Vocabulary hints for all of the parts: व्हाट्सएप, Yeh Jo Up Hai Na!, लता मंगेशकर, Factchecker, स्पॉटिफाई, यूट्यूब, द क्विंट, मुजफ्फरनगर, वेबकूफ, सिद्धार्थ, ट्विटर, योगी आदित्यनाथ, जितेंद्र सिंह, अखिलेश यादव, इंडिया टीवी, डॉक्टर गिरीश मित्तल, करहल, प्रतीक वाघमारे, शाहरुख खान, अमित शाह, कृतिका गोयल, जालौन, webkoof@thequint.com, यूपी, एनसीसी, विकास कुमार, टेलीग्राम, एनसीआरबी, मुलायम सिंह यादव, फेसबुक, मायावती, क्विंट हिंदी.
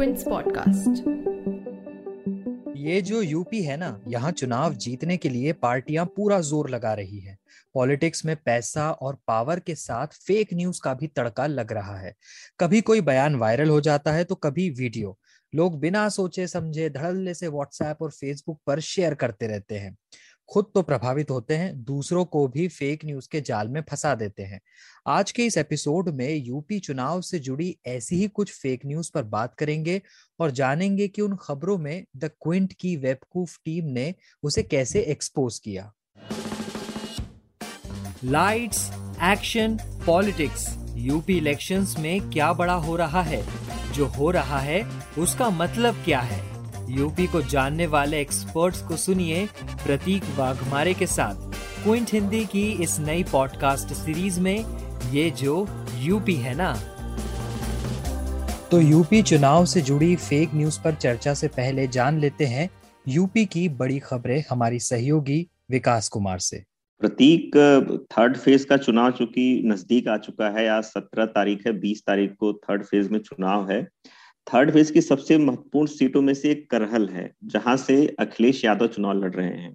Quints podcast. ये जो यूपी है ना, यहाँ चुनाव जीतने के लिए पार्टियां पूरा जोर लगा रही है। पॉलिटिक्स में पैसा और पावर के साथ फेक न्यूज का भी तड़का लग रहा है। कभी कोई बयान वायरल हो जाता है तो कभी वीडियो। लोग बिना सोचे समझे धड़ल्ले से व्हाट्सएप और फेसबुक पर शेयर करते रहते हैं। खुद तो प्रभावित होते हैं, दूसरों को भी फेक न्यूज के जाल में फंसा देते हैं। आज के इस एपिसोड में यूपी चुनाव से जुड़ी ऐसी ही कुछ फेक न्यूज पर बात करेंगे और जानेंगे कि उन खबरों में द क्विंट की वेबकूफ टीम ने उसे कैसे एक्सपोज किया। Lights, action, politics. यूपी elections में क्या बड़ा हो रहा है? जो हो रहा है उसका मतलब क्या है? यूपी को जानने वाले एक्सपर्ट्स को सुनिए प्रतीक वाघमारे के साथ क्विंट हिंदी की इस नई पॉडकास्ट सीरीज में। ये जो यूपी है ना, तो यूपी चुनाव से जुड़ी फेक न्यूज पर चर्चा से पहले जान लेते हैं यूपी की बड़ी खबरें हमारी सहयोगी विकास कुमार से। प्रतीक, थर्ड फेज का चुनाव चूंकि नजदीक आ चुका है, आज 17 तारीख है, 20 तारीख को थर्ड फेज में चुनाव है। थर्ड फेज की सबसे महत्वपूर्ण सीटों में से एक करहल है, जहां से अखिलेश यादव चुनाव लड़ रहे हैं।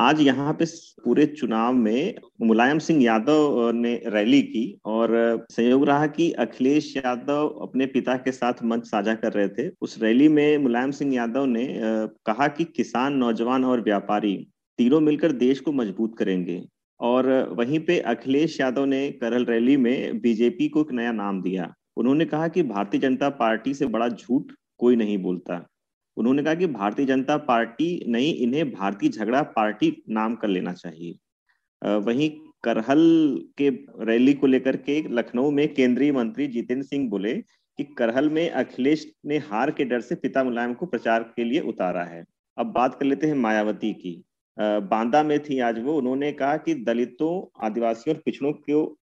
आज यहाँ पे पूरे चुनाव में मुलायम सिंह यादव ने रैली की और संयोग रहा कि अखिलेश यादव अपने पिता के साथ मंच साझा कर रहे थे। उस रैली में मुलायम सिंह यादव ने कहा कि किसान, नौजवान और व्यापारी तीनों मिलकर देश को मजबूत करेंगे। और वहीं पे अखिलेश यादव ने करहल रैली में बीजेपी को एक नया नाम दिया। उन्होंने कहा कि भारतीय जनता पार्टी से बड़ा झूठ कोई नहीं बोलता। उन्होंने कहा कि भारतीय जनता पार्टी नहीं, इन्हें भारतीय झगड़ा पार्टी नाम कर लेना चाहिए। वहीं करहल के रैली को लेकर के लखनऊ में केंद्रीय मंत्री जितेंद्र सिंह बोले कि करहल में अखिलेश ने हार के डर से पिता मुलायम को प्रचार के लिए उतारा है। अब बात कर लेते हैं मायावती की। बांदा में थी आज वो। उन्होंने कहा कि दलितों, आदिवासियों और पिछड़ों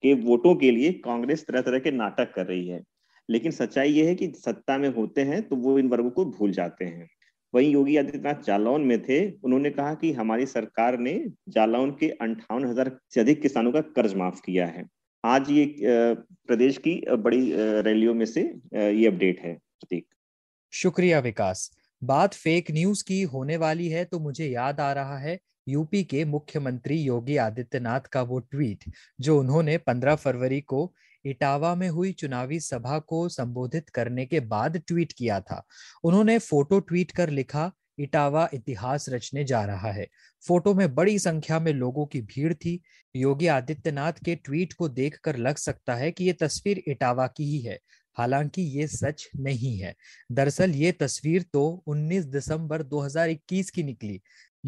के वोटों के लिए कांग्रेस तरह तरह के नाटक कर रही है, लेकिन सच्चाई ये है कि सत्ता में होते हैं तो वो इन वर्गों को भूल जाते हैं। वहीं योगी आदित्यनाथ जालौन में थे। उन्होंने कहा कि हमारी सरकार ने जालौन के 58,000 से अधिक किसानों का कर्ज माफ किया है। आज ये प्रदेश की बड़ी रैलियों में से ये अपडेट है। प्रतीक, शुक्रिया विकास। बात फेक न्यूज की होने वाली है तो मुझे याद आ रहा है यूपी के मुख्यमंत्री योगी आदित्यनाथ का वो ट्वीट जो उन्होंने 15 फरवरी को इटावा में हुई चुनावी सभा को संबोधित करने के बाद ट्वीट किया था। उन्होंने फोटो ट्वीट कर लिखा, इटावा इतिहास रचने जा रहा है। फोटो में बड़ी संख्या में लोगों की भीड़ थी। योगी आदित्यनाथ के ट्वीट को देखकर लग सकता है कि ये तस्वीर इटावा की ही है, हालांकि ये सच नहीं है। दरअसल ये तस्वीर तो 19 दिसंबर 2021 की निकली।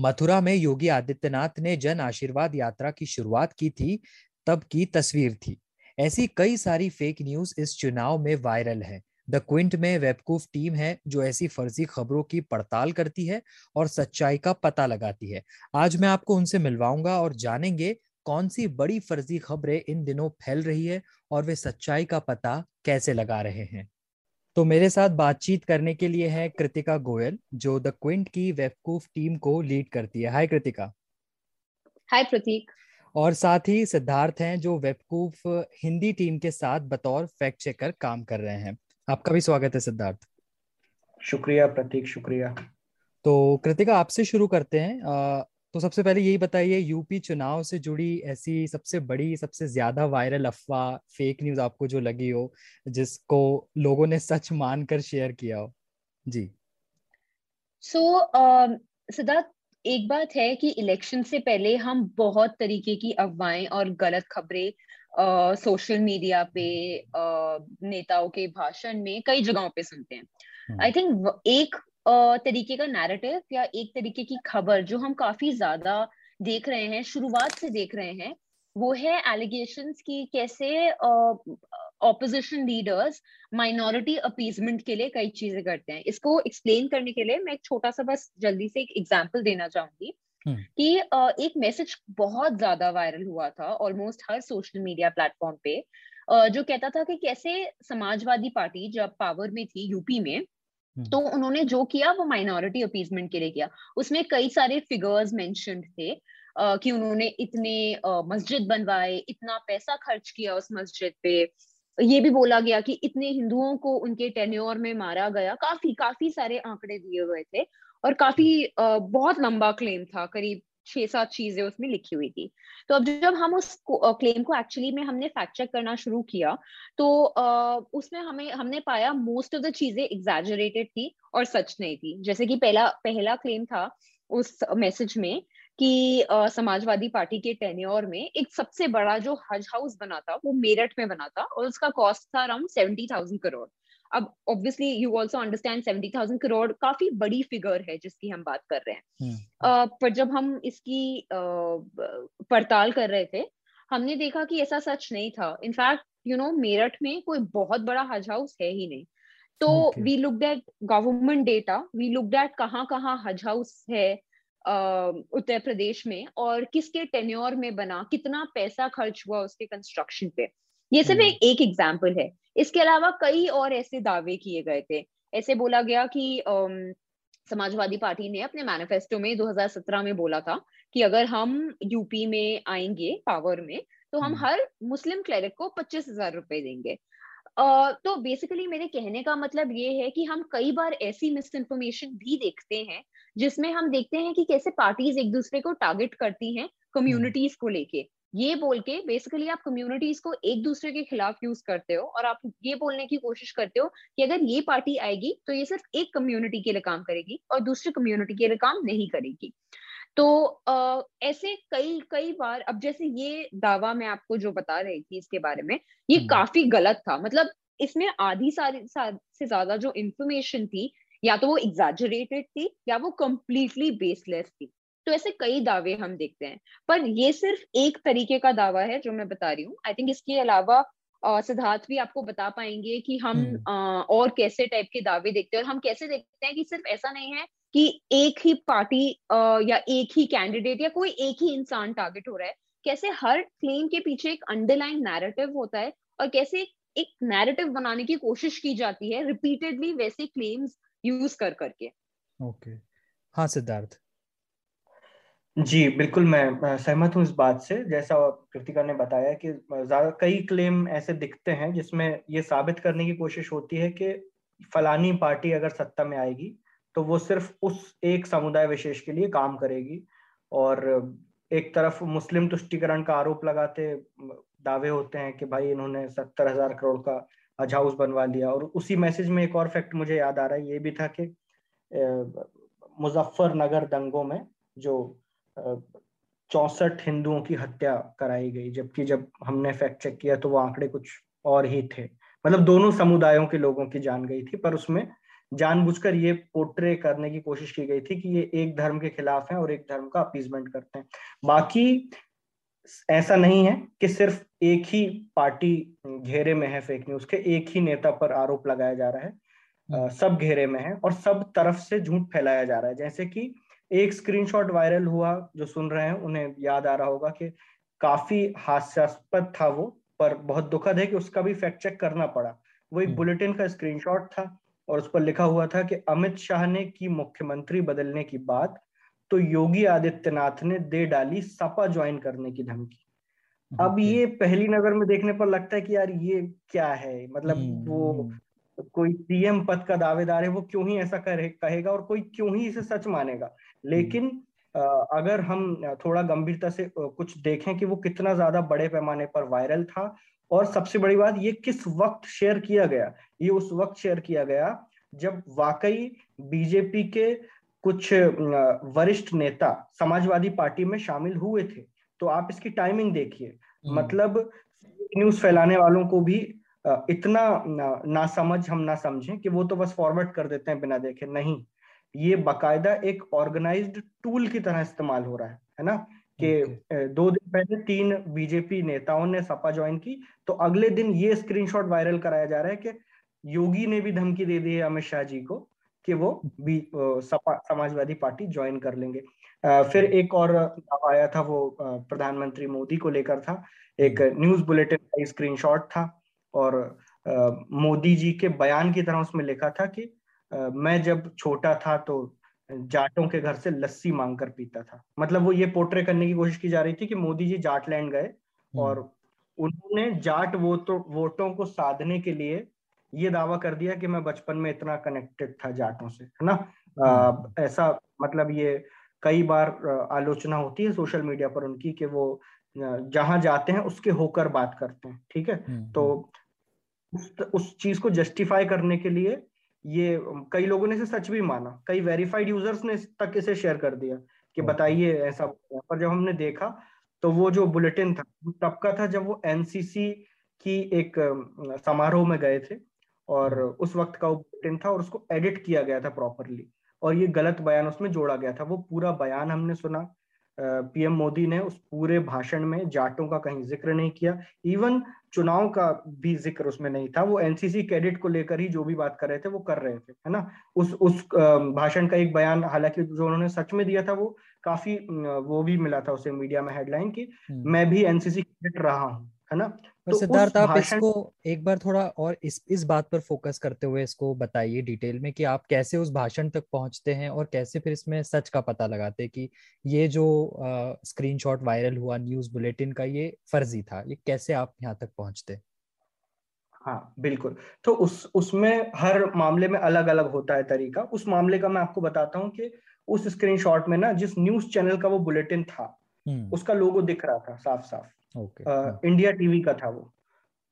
मथुरा में योगी आदित्यनाथ ने जन आशीर्वाद यात्रा की शुरुआत की थी, तब की तस्वीर थी। ऐसी कई सारी फेक न्यूज इस चुनाव में वायरल है। द क्विंट में वेबकूफ टीम है जो ऐसी फर्जी खबरों की पड़ताल करती है और सच्चाई का पता लगाती है। आज मैं आपको उनसे मिलवाऊंगा और जानेंगे कौन सी बड़ी फर्जी खबरें इन दिनों फैल रही है और वे सच्चाई का पता कैसे लगा रहे हैं। तो मेरे साथ बातचीत करने के लिए है कृतिका गोयल, जो द क्विंट की वेबकूफ टीम को लीड करती है। हाय कृतिका। हाय प्रतीक। और साथ ही सिद्धार्थ हैं, जो वेबकूफ हिंदी टीम के साथ बतौर फैक्ट चेकर काम कर रहे हैं। आपका भी स्वागत है सिद्धार्थ। शुक्रिया प्रतीक, शुक्रिया। तो कृतिका, आपसे शुरू करते हैं। तो सबसे पहले यही बताइए, यूपी चुनाव से जुड़ी ऐसी सबसे बड़ी, सबसे ज्यादा वायरल अफवाह, फेक न्यूज आपको जो लगी हो, जिसको लोगों ने सच मानकर शेयर किया हो। जी। सिद्धार्थ, एक बात है कि इलेक्शन से पहले हम बहुत तरीके की अफवाहें और गलत खबरें सोशल मीडिया पे, नेताओं के भाषण में, कई जगहों पे सुनते हैं। आई थिंक एक तरीके का नैरेटिव या एक तरीके की खबर जो हम काफी ज्यादा देख रहे हैं, शुरुआत से देख रहे हैं, वो है एलिगेशंस की कैसे ऑपोजिशन लीडर्स माइनॉरिटी अपीजमेंट के लिए कई चीजें करते हैं। इसको एक्सप्लेन करने के लिए मैं एक छोटा सा बस जल्दी से एक एग्जांपल देना चाहूंगी कि एक मैसेज बहुत ज्यादा वायरल हुआ था ऑलमोस्ट हर सोशल मीडिया प्लेटफॉर्म पे, जो कहता था कि कैसे समाजवादी पार्टी जब पावर में थी यूपी में, तो उन्होंने जो किया वो माइनॉरिटी अपीजमेंट के लिए किया। उसमें कई सारे फिगर्स मेंशन्ड थे कि उन्होंने इतने मस्जिद बनवाए, इतना पैसा खर्च किया उस मस्जिद पे, ये भी बोला गया कि इतने हिंदुओं को उनके टेन्योर में मारा गया, काफी सारे आंकड़े दिए हुए थे और काफी बहुत लंबा क्लेम था, करीब 6-7 चीजें उसमें लिखी हुई थी। तो अब जब हम उस क्लेम को एक्चुअली में हमने फैक्ट चेक करना शुरू किया तो उसमें हमने पाया मोस्ट ऑफ द चीजें एग्जैजरेटेड थी और सच नहीं थी। जैसे कि पहला क्लेम था उस मैसेज में कि समाजवादी पार्टी के टेन्योर में एक सबसे बड़ा जो हज हाउस बना था वो मेरठ में बना था और उसका कॉस्ट था अराउंड 70,000 करोड़। अब obviously you also understand 70,000 crore काफी बड़ी फिगर है जिसकी हम बात कर रहे हैं। पर जब हम इसकी पड़ताल कर रहे थे हमने देखा कि ऐसा सच नहीं था। इनफैक्ट यू नो मेरठ में कोई बहुत बड़ा हज हाउस है ही नहीं। तो we looked at government data, we looked at कहाँ कहाँ हज हाउस है उत्तर प्रदेश में और किसके टेन्योर में बना, कितना पैसा खर्च हुआ उसके कंस्ट्रक्शन पे। ये सिर्फ एक एग्जाम्पल है। इसके अलावा कई और ऐसे दावे किए गए थे। ऐसे बोला गया कि समाजवादी पार्टी ने अपने मैनिफेस्टो में 2017 में बोला था कि अगर हम यूपी में आएंगे पावर में तो हम हर मुस्लिम क्लेरिक को 25,000 रुपए देंगे। तो बेसिकली मेरे कहने का मतलब ये है कि हम कई बार ऐसी मिसइंफॉर्मेशन भी देखते हैं जिसमें हम देखते हैं कि कैसे पार्टीज एक दूसरे को टारगेट करती हैं कम्युनिटीज को लेके, ये बोल के बेसिकली आप कम्युनिटीज को एक दूसरे के खिलाफ यूज करते हो और आप ये बोलने की कोशिश करते हो कि अगर ये पार्टी आएगी तो ये सिर्फ एक कम्युनिटी के लिए काम करेगी और दूसरी कम्युनिटी के लिए काम नहीं करेगी। तो ऐसे कई बार, अब जैसे ये दावा मैं आपको जो बता रही थी इसके बारे में, ये काफी गलत था। मतलब इसमें आधी से ज्यादा जो इंफॉर्मेशन थी या तो वो एग्जैजरेटेड थी या वो कंप्लीटली बेसलेस थी। तो ऐसे कई दावे हम देखते हैं, पर ये सिर्फ एक तरीके का दावा है जो मैं बता रही हूँ। आई थिंक इसके अलावा सिद्धार्थ भी आपको बता पाएंगे कि हम और कैसे टाइप के दावे देखते हैं और हम कैसे देखते हैं कि सिर्फ ऐसा नहीं है कि एक ही पार्टी या एक ही कैंडिडेट या कोई एक ही इंसान टारगेट हो रहा है, कैसे हर क्लेम के पीछे एक अंडरलाइन नैरेटिव होता है और कैसे एक नैरेटिव बनाने की कोशिश की जाती है रिपीटेडली वैसे क्लेम्स यूज करके। ओके, हाँ सिद्धार्थ जी, बिल्कुल मैं सहमत हूँ इस बात से। जैसा कृतिका ने बताया कि ज्यादा कई क्लेम ऐसे दिखते हैं जिसमें ये साबित करने की कोशिश होती है कि फलानी पार्टी अगर सत्ता में आएगी तो वो सिर्फ उस एक समुदाय विशेष के लिए काम करेगी, और एक तरफ मुस्लिम तुष्टिकरण का आरोप लगाते दावे होते हैं कि भाई इन्होंने 70,000 करोड़ का हज हाउस बनवा लिया। और उसी मैसेज में एक और फैक्ट मुझे याद आ रहा है, ये भी था कि मुजफ्फरनगर दंगों में जो 64 हिंदुओं की हत्या कराई गई, जबकि जब हमने फैक्ट चेक किया तो वो आंकड़े कुछ और ही थे। मतलब दोनों समुदायों के लोगों की जान गई थी, पर उसमें जानबूझकर ये पोर्ट्रे करने की कोशिश की गई थी कि ये एक धर्म के खिलाफ हैं और एक धर्म का अपीजमेंट करते हैं। बाकी ऐसा नहीं है कि सिर्फ एक ही पार्टी घेरे में है, फेक न्यूज के एक ही नेता पर आरोप लगाया जा रहा है, सब घेरे में है और सब तरफ से झूठ फैलाया जा रहा है। जैसे कि एक स्क्रीनशॉट वायरल हुआ, जो सुन रहे हैं उन्हें याद आ रहा होगा कि काफी हास्यास्पद था वो, पर बहुत दुखद है कि उसका भी फैक्ट चेक करना पड़ा। वो एक बुलेटिन का स्क्रीनशॉट था और उस पर लिखा हुआ था कि अमित शाह ने की मुख्यमंत्री बदलने की बात तो योगी आदित्यनाथ ने दे डाली सपा ज्वाइन करने की धमकी। अब ये पहली नजर में देखने पर लगता है कि यार ये क्या है, मतलब वो कोई सीएम पद का दावेदार है वो क्यों ही ऐसा कहेगा और कोई क्यों ही इसे सच मानेगा। लेकिन अगर हम थोड़ा गंभीरता से कुछ देखें कि वो कितना ज्यादा बड़े पैमाने पर वायरल था और सबसे बड़ी बात ये किस वक्त शेयर किया गया, ये उस वक्त शेयर किया गया जब वाकई बीजेपी के कुछ वरिष्ठ नेता समाजवादी पार्टी में शामिल हुए थे। तो आप इसकी टाइमिंग देखिए, मतलब न्यूज फैलाने वालों को भी इतना ना समझ हम ना समझें कि वो तो बस फॉरवर्ड कर देते हैं बिना देखे, नहीं, ये बाकायदा एक ऑर्गेनाइज्ड टूल की तरह इस्तेमाल हो रहा है ना कि दो दिन पहले 3 बीजेपी नेताओं ने सपा ज्वाइन की तो अगले दिन ये स्क्रीनशॉट वायरल कराया जा रहा है कि योगी ने भी धमकी दे दी है अमित शाह जी को कि वो भी सपा समाजवादी पार्टी ज्वाइन कर लेंगे। फिर एक और दावा आया था, वो प्रधानमंत्री मोदी को लेकर था, एक न्यूज बुलेटिन का स्क्रीनशॉट था और मोदी जी के बयान की तरह उसमें लिखा था कि मैं जब छोटा था तो जाटों के घर से लस्सी मांग कर पीता था। मतलब वो ये पोर्ट्रे करने की कोशिश की जा रही थी कि मोदी जी जाटलैंड गए और उन्होंने जाट वोटों को साधने के लिए ये दावा कर दिया कि मैं बचपन में इतना कनेक्टेड था जाटों से, है ना। ऐसा मतलब ये कई बार आलोचना होती है सोशल मीडिया पर उनकी कि वो जहां जाते हैं उसके होकर बात करते हैं, ठीक है। तो उस चीज को जस्टिफाई करने के लिए ये कई लोगों ने इसे सच भी माना, कई वेरीफाइड यूजर्स ने तक इसे शेयर कर दिया कि बताइए ऐसा। पर जब हमने देखा तो वो जो बुलेटिन था तब का था जब वो एनसीसी की एक समारोह में गए थे और उस वक्त का वो बुलेटिन था और उसको एडिट किया गया था प्रॉपरली और ये गलत बयान उसमें जोड़ा गया था। वो पूरा बयान हमने सुना, पीएम मोदी ने उस पूरे भाषण में जाटों का कहीं जिक्र नहीं किया, इवन चुनाव का भी जिक्र उसमें नहीं था। वो एनसीसी कैडेट को लेकर ही जो भी बात कर रहे थे वो कर रहे थे, है ना। उस भाषण का एक बयान हालांकि जो उन्होंने सच में दिया था वो काफी वो भी मिला था उसे मीडिया में हेडलाइन की मैं भी एनसीसी कैडेट रहा हूँ, है ना। तो सिद्धार्थ, आप इसको एक बार थोड़ा और इस बात पर फोकस करते हुए इसको बताइए डिटेल में कि आप कैसे उस भाषण तक पहुंचते हैं और कैसे फिर इसमें सच का पता लगाते हैं कि ये जो स्क्रीनशॉट वायरल हुआ न्यूज बुलेटिन का ये फर्जी था, ये कैसे आप यहाँ तक पहुंचते? हाँ बिल्कुल, तो उसमें हर मामले में अलग अलग होता है तरीका। उस मामले का मैं आपको बताता हूँ कि उस स्क्रीनशॉट में ना जिस न्यूज चैनल का वो बुलेटिन था उसका लोगो दिख रहा था साफ साफ, इंडिया टीवी का था वो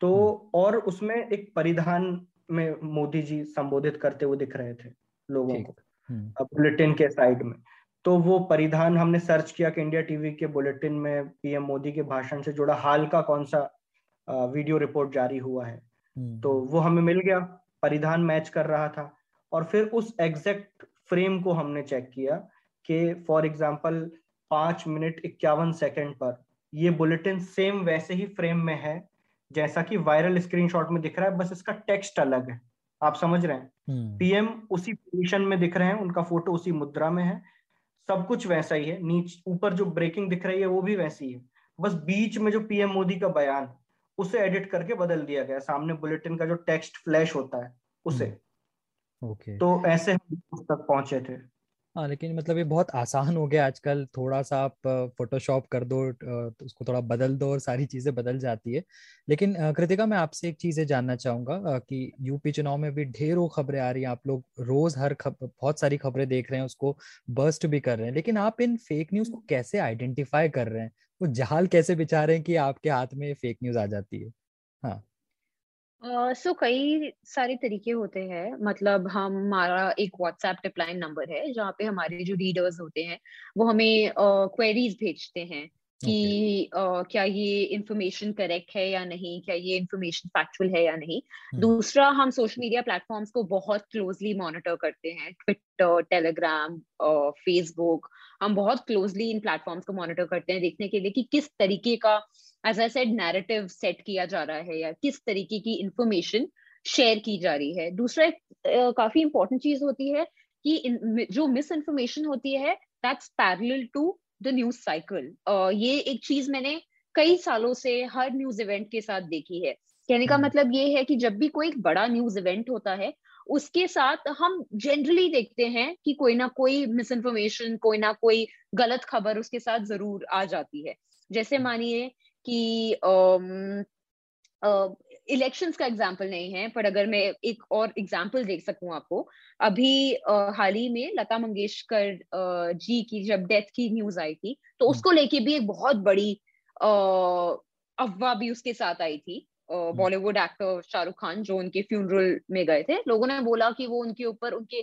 तो, और उसमें एक परिधान में मोदी जी संबोधित करते हुए दिख रहे थे लोगों को बुलेटिन के साइड में। तो वो परिधान हमने सर्च किया कि इंडिया टीवी के बुलेटिन में पीएम मोदी के भाषण से जुड़ा हाल का कौन सा वीडियो रिपोर्ट जारी हुआ है, तो वो हमें मिल गया, परिधान मैच कर रहा था। और फिर उस एग्जैक्ट फ्रेम को हमने चेक किया कि फॉर एग्जाम्पल 5 मिनट 51 सेकेंड पर ये बुलेटिन सेम वैसे ही फ्रेम में है जैसा कि वायरल स्क्रीनशॉट में दिख रहा है, बस इसका टेक्स्ट अलग है। आप समझ रहे हैं, पीएम उसी पोजीशन में दिख रहे हैं, उनका फोटो उसी मुद्रा में है, सब कुछ वैसा ही है, नीचे ऊपर जो ब्रेकिंग दिख रही है वो भी वैसी है, बस बीच में जो पीएम मोदी का बयान उसे एडिट करके बदल दिया गया, सामने बुलेटिन का जो टेक्स्ट फ्लैश होता है उसे। ओके, तो ऐसे हम उस तक पहुंचे थे। हाँ, लेकिन मतलब ये बहुत आसान हो गया आजकल, थोड़ा सा आप फोटोशॉप कर दो तो उसको थोड़ा बदल दो और सारी चीज़ें बदल जाती है। लेकिन कृतिका, मैं आपसे एक चीज़ जानना चाहूँगा कि यूपी चुनाव में भी ढेरों खबरें आ रही हैं, आप लोग रोज़ बहुत सारी खबरें देख रहे हैं, उसको बर्स्ट भी कर रहे हैं, लेकिन आप इन फेक न्यूज़ को कैसे आइडेंटिफाई कर रहे हैं? वो जहाल कैसे बिछा रहे हैं कि आपके हाथ में फेक न्यूज़ आ जाती है? हाँ, सो कई सारे तरीके होते हैं। मतलब हमारा एक व्हाट्सएप टिपलाइन नंबर है जहाँ पे हमारे जो रीडर्स होते हैं वो हमें क्वेरीज भेजते हैं कि क्या ये इंफॉर्मेशन करेक्ट है या नहीं, क्या ये इंफॉर्मेशन फैक्चुअल है या नहीं। दूसरा, हम सोशल मीडिया प्लेटफॉर्म्स को बहुत क्लोजली मॉनिटर करते हैं, ट्विटर, टेलीग्राम, फेसबुक, हम बहुत क्लोजली इन प्लेटफॉर्म्स को मॉनिटर करते हैं देखने के लिए कि किस तरीके का, as I said, narrative set किया जा रहा है या किस तरीके की इंफॉर्मेशन शेयर की जा रही है। दूसरा एक काफी इंपॉर्टेंट चीज होती है कि जो मिस इन्फॉर्मेशन होती है that's parallel to the news cycle. ये एक चीज मैंने कई सालों से हर न्यूज इवेंट के साथ देखी है। कहने का मतलब ये है कि जब भी कोई एक बड़ा न्यूज इवेंट होता है उसके साथ हम जनरली देखते हैं कि कोई ना कोई मिस इन्फॉर्मेशन, कोई ना कोई गलत खबर उसके साथ जरूर आ जाती है। जैसे मानिए कि इलेक्शंस का एग्जाम्पल नहीं है, पर अगर मैं एक और एग्जाम्पल देख सकूं आपको, अभी हाल ही में लता मंगेशकर जी की जब डेथ की न्यूज आई थी तो उसको लेके भी एक बहुत बड़ी अफवाह भी उसके साथ आई थी। बॉलीवुड एक्टर शाहरुख खान जो उनके फ्यूनरल में गए थे, लोगों ने बोला कि वो उनके ऊपर, उनके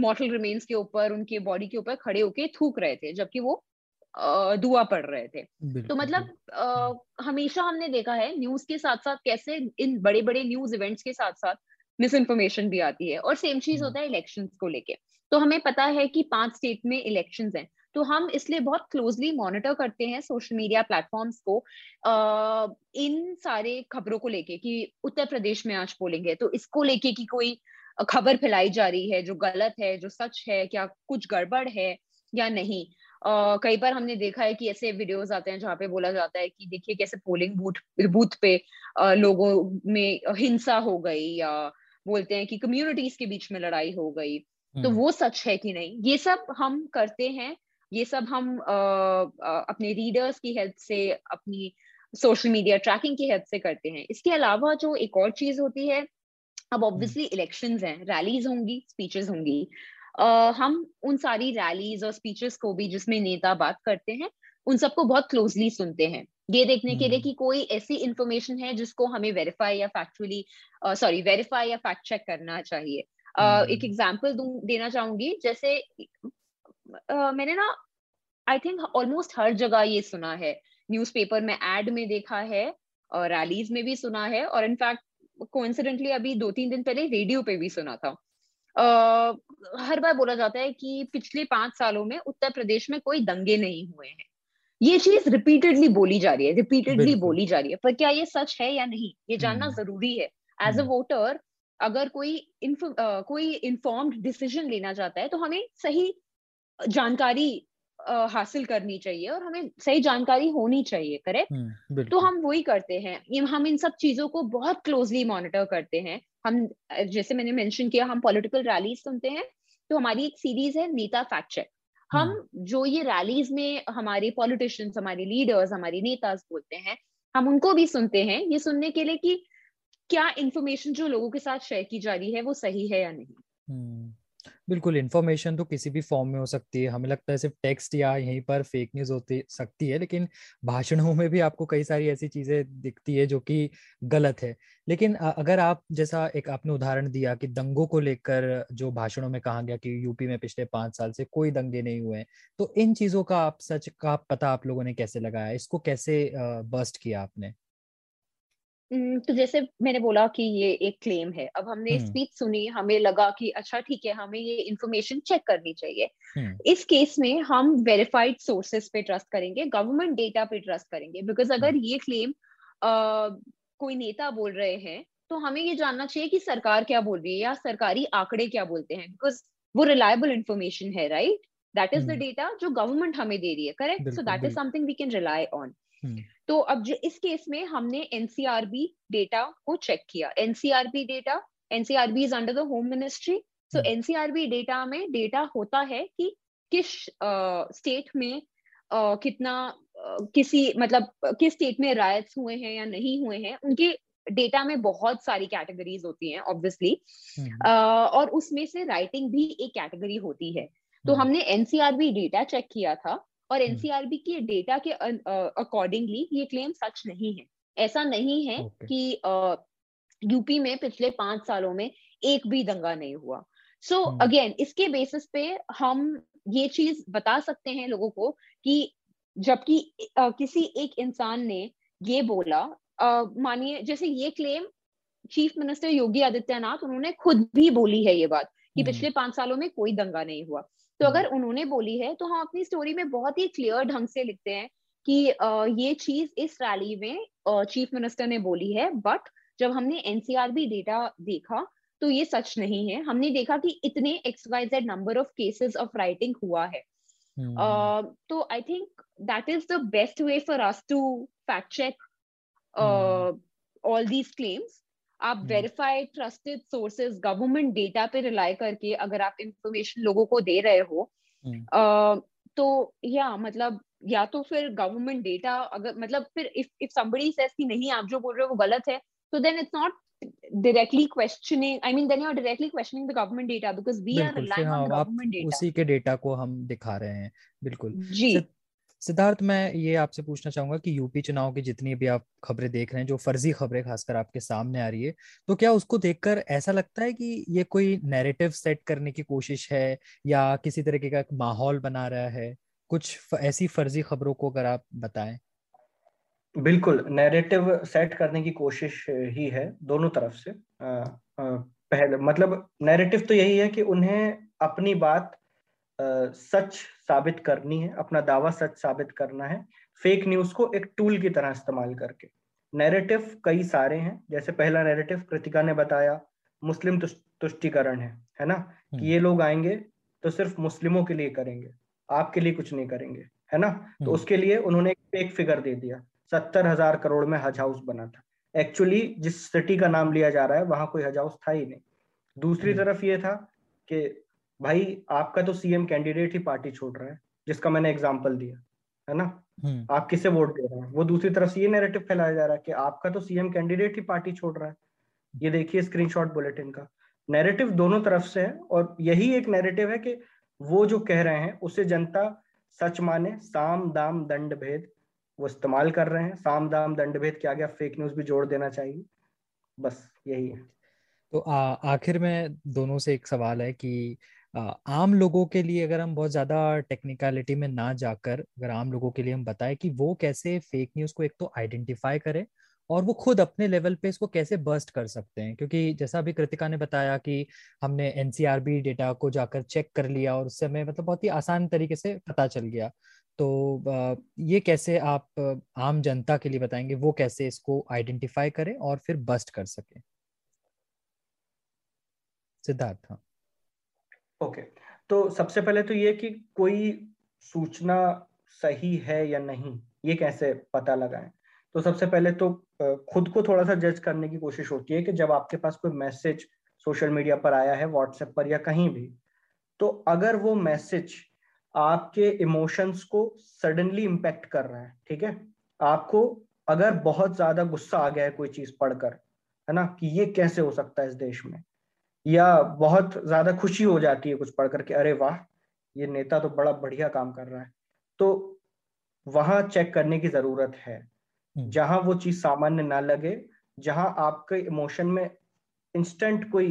मॉर्टल रिमेन्स के ऊपर, उनके बॉडी के ऊपर खड़े होके थूक रहे थे जबकि वो दुआ पढ़ रहे थे। तो मतलब हमेशा हमने देखा है न्यूज के साथ साथ कैसे इन बड़े बड़े न्यूज इवेंट्स के साथ साथ मिस इन्फॉर्मेशन भी आती है। और सेम चीज होता है इलेक्शंस को लेके। तो हमें पता है कि 5 स्टेट में इलेक्शंस हैं, तो हम इसलिए बहुत क्लोजली मॉनिटर करते हैं सोशल मीडिया प्लेटफॉर्म्स को इन सारे खबरों को लेके कि उत्तर प्रदेश में आज पोलिंग है तो इसको लेके कि कोई खबर फैलाई जा रही है जो गलत है, जो सच है, क्या कुछ गड़बड़ है या नहीं। कई बार हमने देखा है कि ऐसे वीडियोस आते हैं जहाँ पे बोला जाता है कि देखिए कैसे पोलिंग बूथ पे लोगों में हिंसा हो गई, या बोलते हैं कि कम्युनिटीज के बीच में लड़ाई हो गई, तो वो सच है कि नहीं। ये सब हम करते हैं, ये सब हम अपने रीडर्स की हेल्प से, अपनी सोशल मीडिया ट्रैकिंग की हेल्प से करते हैं। इसके अलावा जो एक और चीज होती है, अब ऑब्वियसली इलेक्शंस हैं, रैलीज होंगी, स्पीचेस होंगी, हम उन सारी रैलीज और स्पीचेस को भी जिसमें नेता बात करते हैं उन सबको बहुत क्लोजली सुनते हैं, ये देखने के लिए कि कोई ऐसी इंफॉर्मेशन है जिसको हमें वेरीफाई या फैक्ट चेक करना चाहिए। एक एग्जाम्पल देना चाहूंगी, जैसे मैंने ना आई थिंक ऑलमोस्ट हर जगह ये सुना है, न्यूज़पेपर में एड में देखा है और रैलीज में भी सुना है, और इनफैक्ट कोइंसिडेंटली अभी 2-3 दिन पहले रेडियो पे भी सुना था। हर बार बोला जाता है कि पिछले 5 सालों में उत्तर प्रदेश में कोई दंगे नहीं हुए हैं, ये चीज रिपीटेडली बोली जा रही है, पर क्या ये सच है या नहीं, ये जानना जरूरी है। एज अ वोटर अगर कोई इन्फॉर्म्ड डिसीजन लेना चाहता है तो हमें सही जानकारी हासिल करनी चाहिए और हमें सही जानकारी होनी चाहिए, करेक्ट? तो हम वही करते हैं, हम इन सब चीजों को बहुत क्लोजली मॉनिटर करते हैं। हम, जैसे मैंने मेंशन किया, हम पॉलिटिकल रैलीज सुनते हैं, तो हमारी एक सीरीज है नेता फैक्ट चेक। हम जो ये रैलीज में हमारे पॉलिटिशियंस, हमारे लीडर्स, हमारे नेताज बोलते हैं, हम उनको भी सुनते हैं, ये सुनने के लिए कि क्या इंफॉर्मेशन जो लोगों के साथ शेयर की जा रही है वो सही है या नहीं। बिल्कुल, इन्फॉर्मेशन तो किसी भी फॉर्म में हो सकती है, हमें लगता है सिर्फ टेक्स्ट या यहीं पर फेक न्यूज़ होती सकती है, लेकिन भाषणों में भी आपको कई सारी ऐसी चीज़ें दिखती है जो कि गलत है। लेकिन अगर आप, जैसा एक आपने उदाहरण दिया कि दंगों को लेकर जो भाषणों में कहा गया कि यूपी में पिछले 5 साल से कोई दंगे नहीं हुए, तो इन चीज़ों का आप सच का पता आप लोगों ने कैसे लगाया, इसको कैसे बस्ट किया आपने? तो जैसे मैंने बोला कि ये एक क्लेम है, अब हमने स्पीच सुनी, हमें लगा कि अच्छा ठीक है, हमें ये इन्फॉर्मेशन चेक करनी चाहिए। इस केस में हम वेरीफाइड सोर्सेस पे ट्रस्ट करेंगे, गवर्नमेंट डेटा पे ट्रस्ट करेंगे, बिकॉज अगर ये क्लेम कोई नेता बोल रहे हैं तो हमें ये जानना चाहिए कि सरकार क्या बोल रही है या सरकारी आंकड़े क्या बोलते हैं, बिकॉज वो रिलायबल इन्फॉर्मेशन है, right? That is the data जो गवर्नमेंट हमें दे रही है, correct? So that is something we can rely on. तो अब इस केस में हमने एनसीआरबी डेटा को चेक किया। एनसीआरबी is under the home ministry, so एनसीआरबी data में डेटा होता है कि किस स्टेट में कितना किसी मतलब किस स्टेट में रायट्स हुए हैं या नहीं हुए हैं, उनके डेटा में बहुत सारी कैटेगरीज होती हैं ऑब्वियसली, और उसमें से राइटिंग भी एक कैटेगरी होती है। तो हमने एनसीआरबी डेटा चेक किया था और एनसीआरबी के डेटा के अकॉर्डिंगली ये क्लेम सच नहीं है। ऐसा नहीं है कि यूपी में पिछले 5 सालों में एक भी दंगा नहीं हुआ। सो अगेन इसके बेसिस पे हम ये चीज बता सकते हैं लोगों को कि जबकि किसी एक इंसान ने ये बोला, मानिए जैसे ये claim chief minister योगी आदित्यनाथ, उन्होंने खुद भी बोली है ये बात कि पिछले 5 सालों में कोई दंगा नहीं हुआ। तो अगर उन्होंने बोली है तो हम अपनी स्टोरी में बहुत ही क्लियर ढंग से लिखते हैं कि ये चीज इस रैली में चीफ मिनिस्टर ने बोली है, बट जब हमने एनसीआरबी डेटा देखा तो ये सच नहीं है। हमने देखा कि इतने XYZ number of cases of rioting हुआ है। तो I think that is the best way for us to fact check all these claims. आप verified trusted sources, government data पे रिलाई करके अगर आप इंफॉर्मेशन लोगों को दे रहे हो तो या तो फिर गवर्नमेंट डेटा, अगर मतलब फिर इफ समबडी सेज कि नहीं आप जो बोल रहे हो वो गलत है, तो then it's not directly questioning, I mean then you are directly questioning the government data because we are relying on the government data, उसी के डेटा को हम दिखा रहे हैं। बिल्कुल जी। सिद्धार्थ, मैं ये आपसे पूछना चाहूंगा कि यूपी चुनाव की जितनी भी आप खबरें देख रहे हैं, जो फर्जी खबरें खासकर आपके सामने आ रही है, तो क्या उसको देखकर ऐसा लगता है कि ये कोई नैरेटिव सेट करने की कोशिश है या किसी तरीके का माहौल बना रहा है? कुछ ऐसी फर्जी खबरों को अगर आप बताएं। बिल्कुल, नैरेटिव सेट करने की कोशिश ही है दोनों तरफ से। पहले मतलब नैरेटिव तो यही है कि उन्हें अपनी बात सच साबित करनी है, अपना दावा सच साबित करना है, फेक न्यूज को एक टूल की तरह इस्तेमाल करके। नैरेटिव कई सारे हैं, जैसे पहला नैरेटिव कृतिका ने बताया मुस्लिम तुष्टीकरण है ना, कि ये लोग आएंगे तो सिर्फ मुस्लिमों के लिए करेंगे, आपके लिए कुछ नहीं करेंगे, है ना। तो उसके लिए उन्होंने एक फेक फिगर दे दिया, 70,000 करोड़ में हज हाउस बना था, एक्चुअली जिस सिटी का नाम लिया जा रहा है वहां कोई हज हाउस था ही नहीं। दूसरी तरफ ये था कि भाई आपका तो सीएम कैंडिडेट ही पार्टी छोड़ रहा है, जिसका मैंने एग्जांपल दिया, है ना। आप किसे वोट दे रहे हैं। वो दूसरी तरफ से ये नैरेटिव फैलाया जा रहा है कि आपका तो सीएम कैंडिडेट ही पार्टी छोड़ रहा है। ये देखिए स्क्रीनशॉट बुलेटिन का नैरेटिव दोनों तरफ से है, और यही एक नैरेटिव है कि वो जो कह रहे हैं उसे जनता सच माने। साम दाम दंड भेद वो इस्तेमाल कर रहे हैं। साम दाम दंड भेद के आगे फेक न्यूज भी जोड़ देना चाहिए, बस यही है। तो आखिर में दोनों से एक सवाल है कि आम लोगों के लिए अगर हम बहुत ज्यादा टेक्निकलिटी में ना जाकर अगर आम लोगों के लिए हम बताएं कि वो कैसे फेक न्यूज को एक तो आइडेंटिफाई करें और वो खुद अपने लेवल पे इसको कैसे बस्ट कर सकते हैं, क्योंकि जैसा अभी कृतिका ने बताया कि हमने एनसीआरबी डेटा को जाकर चेक कर लिया और उससे हमें मतलब बहुत ही आसान तरीके से पता चल गया। तो ये कैसे आप आम जनता के लिए बताएंगे वो कैसे इसको आइडेंटिफाई करें और फिर बस्ट कर सके। सिद्धार्थ। ओके, तो सबसे पहले तो ये कि कोई सूचना सही है या नहीं ये कैसे पता लगाएं। तो सबसे पहले तो खुद को थोड़ा सा जज करने की कोशिश होती है कि जब आपके पास कोई मैसेज सोशल मीडिया पर आया है, व्हाट्सएप पर या कहीं भी, तो अगर वो मैसेज आपके इमोशंस को सडनली इम्पैक्ट कर रहा है, ठीक है, आपको अगर बहुत ज्यादा गुस्सा आ गया है कोई चीज पढ़कर, है ना, कि ये कैसे हो सकता है इस देश में, या बहुत ज्यादा खुशी हो जाती है कुछ पढ़कर के अरे वाह ये नेता तो बड़ा बढ़िया काम कर रहा है, तो वहां चेक करने की जरूरत है। जहां वो चीज सामान्य ना लगे, जहां आपके इमोशन में इंस्टेंट कोई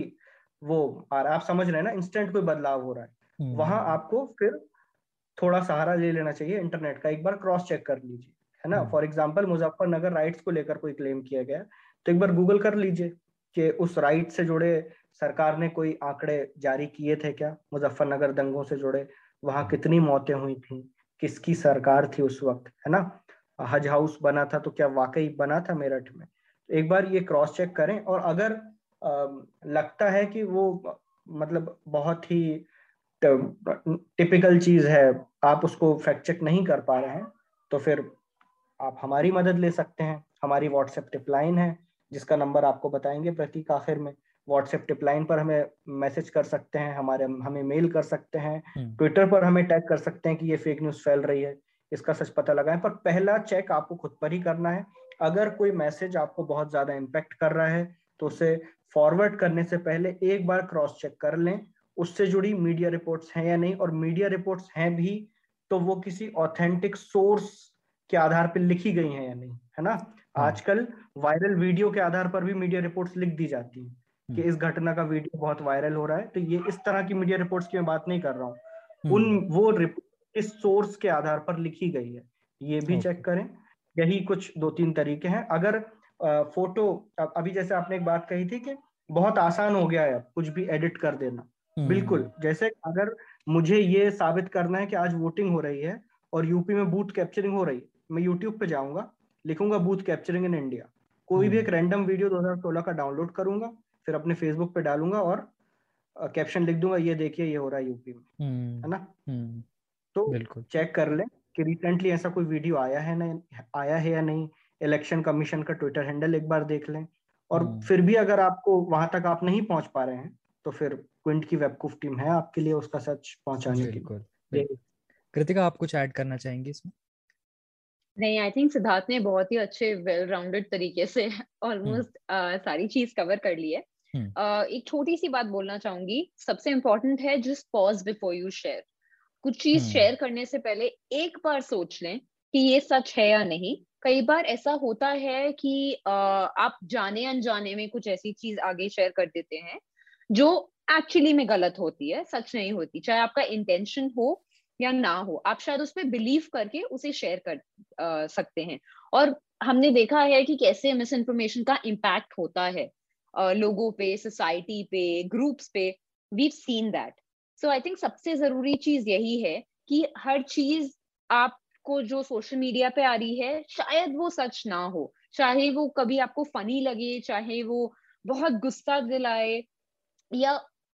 वो आप समझ रहे हैं ना, इंस्टेंट कोई बदलाव हो रहा है, वहां आपको फिर थोड़ा सहारा ले लेना चाहिए इंटरनेट का। एक बार क्रॉस चेक कर लीजिए, है ना। फॉर एग्जाम्पल मुजफ्फरनगर राइट्स को लेकर कोई क्लेम किया गया तो एक बार गूगल कर लीजिए कि उस राइट से जुड़े सरकार ने कोई आंकड़े जारी किए थे क्या, मुजफ्फरनगर दंगों से जुड़े, वहां कितनी मौतें हुई थी, किसकी सरकार थी उस वक्त, है ना, हज हाउस बना था तो क्या वाकई बना था मेरठ में। तो एक बार ये क्रॉस चेक करें, और अगर लगता है कि वो मतलब बहुत ही टिपिकल चीज है, आप उसको फैक्ट चेक नहीं कर पा रहे हैं, तो फिर आप हमारी मदद ले सकते हैं। हमारी व्हाट्सएप टिपलाइन है जिसका नंबर आपको बताएंगे प्रतीक आखिर में। व्हाट्सएप टिपलाइन पर हमें मैसेज कर सकते हैं, हमें मेल कर सकते हैं, ट्विटर पर हमें टैग कर सकते हैं कि ये फेक न्यूज फैल रही है, इसका सच पता लगाएं। पर पहला चेक आपको खुद पर ही करना है। अगर कोई मैसेज आपको बहुत ज्यादा इम्पैक्ट कर रहा है तो उसे फॉरवर्ड करने से पहले एक बार क्रॉस चेक कर लें उससे जुड़ी मीडिया रिपोर्ट्स हैं या नहीं, और मीडिया रिपोर्ट्स हैं भी तो वो किसी ऑथेंटिक सोर्स के आधार पर लिखी गई हैं या नहीं, है ना। आजकल वायरल वीडियो के आधार पर भी मीडिया रिपोर्ट्स लिख दी जाती है कि इस घटना का वीडियो बहुत वायरल हो रहा है, तो ये इस तरह की मीडिया रिपोर्ट्स की मैं बात नहीं कर रहा हूँ, वो रिपोर्ट इस सोर्स के आधार पर लिखी गई है, ये भी चेक करें। यही कुछ दो तीन तरीके हैं। अगर फोटो, अभी जैसे आपने एक बात कही थी कि बहुत आसान हो गया है कुछ भी एडिट कर देना, बिल्कुल, जैसे अगर मुझे ये साबित करना है कि आज वोटिंग हो रही है और यूपी में बूथ कैप्चरिंग हो रही है, मैं यूट्यूब पे जाऊंगा, लिखूंगा बूथ कैप्चरिंग इन इंडिया, कोई भी एक रैंडम वीडियो 2016 का डाउनलोड करूंगा, फिर अपने फेसबुक पे डालूंगा और कैप्शन लिख दूंगा ये देखिए ये हो रहा है यूपी में, है ना। तो चेक कर लें कि रिसेंटली ऐसा कोई वीडियो आया है या नहीं। इलेक्शन कमीशन का ट्विटर हैंडल एक बार देख लें, और फिर भी अगर आपको वहां तक आप नहीं पहुंच पा रहे हैं तो फिर क्विंट की वेबकूफ टीम है आपके लिए उसका सच पहुंचाने की। कृतिका, आप कुछ ऐड करना चाहेंगे इसमें? नहीं, आई थिंक सिद्धार्थ ने बहुत ही अच्छे वेल राउंडेड तरीके से ऑलमोस्ट सारी चीज कवर कर ली है। एक छोटी सी बात बोलना चाहूंगी, सबसे इम्पोर्टेंट है just pause before you share. कुछ चीज शेयर करने से पहले एक बार सोच लें कि ये सच है या नहीं। कई बार ऐसा होता है कि आप जाने अनजाने में कुछ ऐसी चीज आगे शेयर कर देते हैं जो एक्चुअली में गलत होती है, सच नहीं होती, चाहे आपका इंटेंशन हो या ना हो, आप शायद उस पर बिलीव करके उसे शेयर कर सकते हैं। और हमने देखा है कि कैसे मिस इन्फॉर्मेशन का इम्पैक्ट होता है लोगों पे, सोसाइटी पे, ग्रुप्स पे, we've seen that. So I think सबसे जरूरी चीज यही है कि हर चीज आपको जो सोशल मीडिया पे आ रही है शायद वो सच ना हो, चाहे वो कभी आपको फनी लगे, चाहे वो बहुत गुस्सा दिलाए, या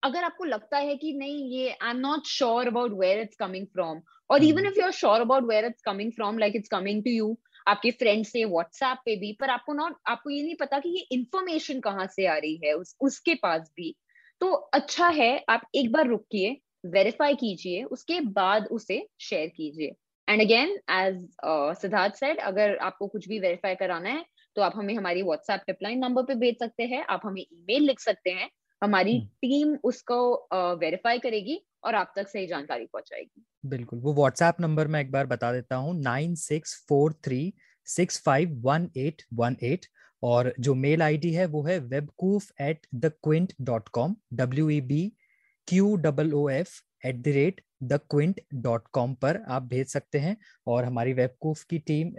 अगर आपको लगता है कि नहीं ये I am not sure about where it's coming from, और even if you are sure about where it's coming from, like it's coming to you आपके फ्रेंड से, व्हाट्सएप पे भी, पर आपको ये नहीं पता कि ये इन्फॉर्मेशन कहाँ से आ रही है उसके पास भी, तो अच्छा है आप एक बार रुकिए, वेरीफाई कीजिए, उसके बाद उसे शेयर कीजिए। And again as सिद्धार्थ said, अगर आपको कुछ भी वेरीफाई कराना है तो आप हमें हमारी व्हाट्सएप टिपलाइन नंबर पे भेज सकते हैं, आप हमें ईमेल लिख सकते हैं, हमारी टीम उसको वेरीफाई करेगी और आप तक सही जानकारी पहुंचाएगी। बिल्कुल, वो व्हाट्सएप नंबर मैं एक बार बता देता हूँ 9643651818 और जो मेल आईडी है वो है webkoof@thequint.com webkoof@thequint.com पर आप भेज सकते हैं और हमारी वेबकूफ की टीम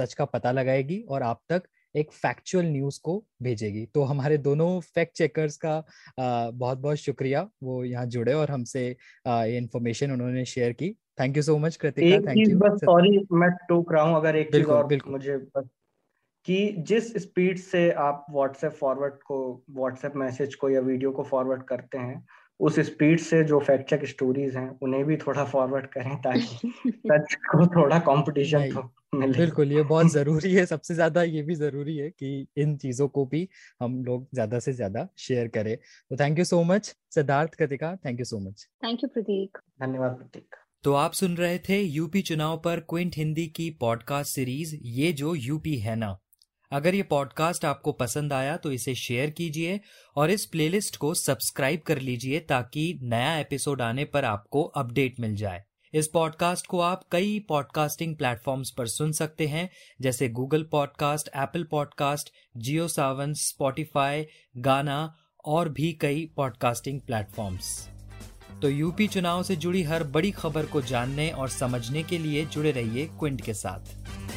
सच का पता लगाएगी और आप तक एक फैक्चुअल न्यूज़ को भेजेगी। तो हमारे दोनों फैक्ट चेकर्स का बहुत बहुत शुक्रिया, वो यहाँ जुड़े और हमसे ये इन्फॉर्मेशन उन्होंने शेयर की। Thank you so much Kritika, thank you. बस सॉरी मैं टोक रहा हूँ, अगर एक चीज और मुझे कि जिस स्पीड से आप व्हाट्सएप फॉरवर्ड को, व्हाट्सएप मैसेज को या वीडियो को फॉरवर्ड करते हैं, उस स्पीड से जो फैक्ट चेक स्टोरीज हैं उन्हें भी थोड़ा फॉरवर्ड करें ताकि सच को थोड़ा कंपटीशन हो। बिल्कुल, ये बहुत जरूरी है, सबसे ज्यादा ये भी जरूरी है कि इन चीजों को भी हम लोग ज्यादा से ज्यादा शेयर करें। तो thank you so much सिद्धार्थ, Kritika, thank you so much. Thank you Prateek, धन्यवाद प्रतीक। तो आप सुन रहे थे यूपी चुनाव पर क्विंट हिंदी की पॉडकास्ट सीरीज ये जो यूपी है ना। अगर ये पॉडकास्ट आपको पसंद आया तो इसे शेयर कीजिए और इस प्लेलिस्ट को सब्सक्राइब कर लीजिए ताकि नया एपिसोड आने पर आपको अपडेट मिल जाए। इस पॉडकास्ट को आप कई पॉडकास्टिंग प्लेटफॉर्म्स पर सुन सकते हैं जैसे Google podcast, Apple podcast, Jio Saavn, स्पॉटिफाई, Gaana और भी कई पॉडकास्टिंग प्लेटफॉर्म्स। तो यूपी चुनाव से जुड़ी हर बड़ी खबर को जानने और समझने के लिए जुड़े रहिए क्विंट के साथ।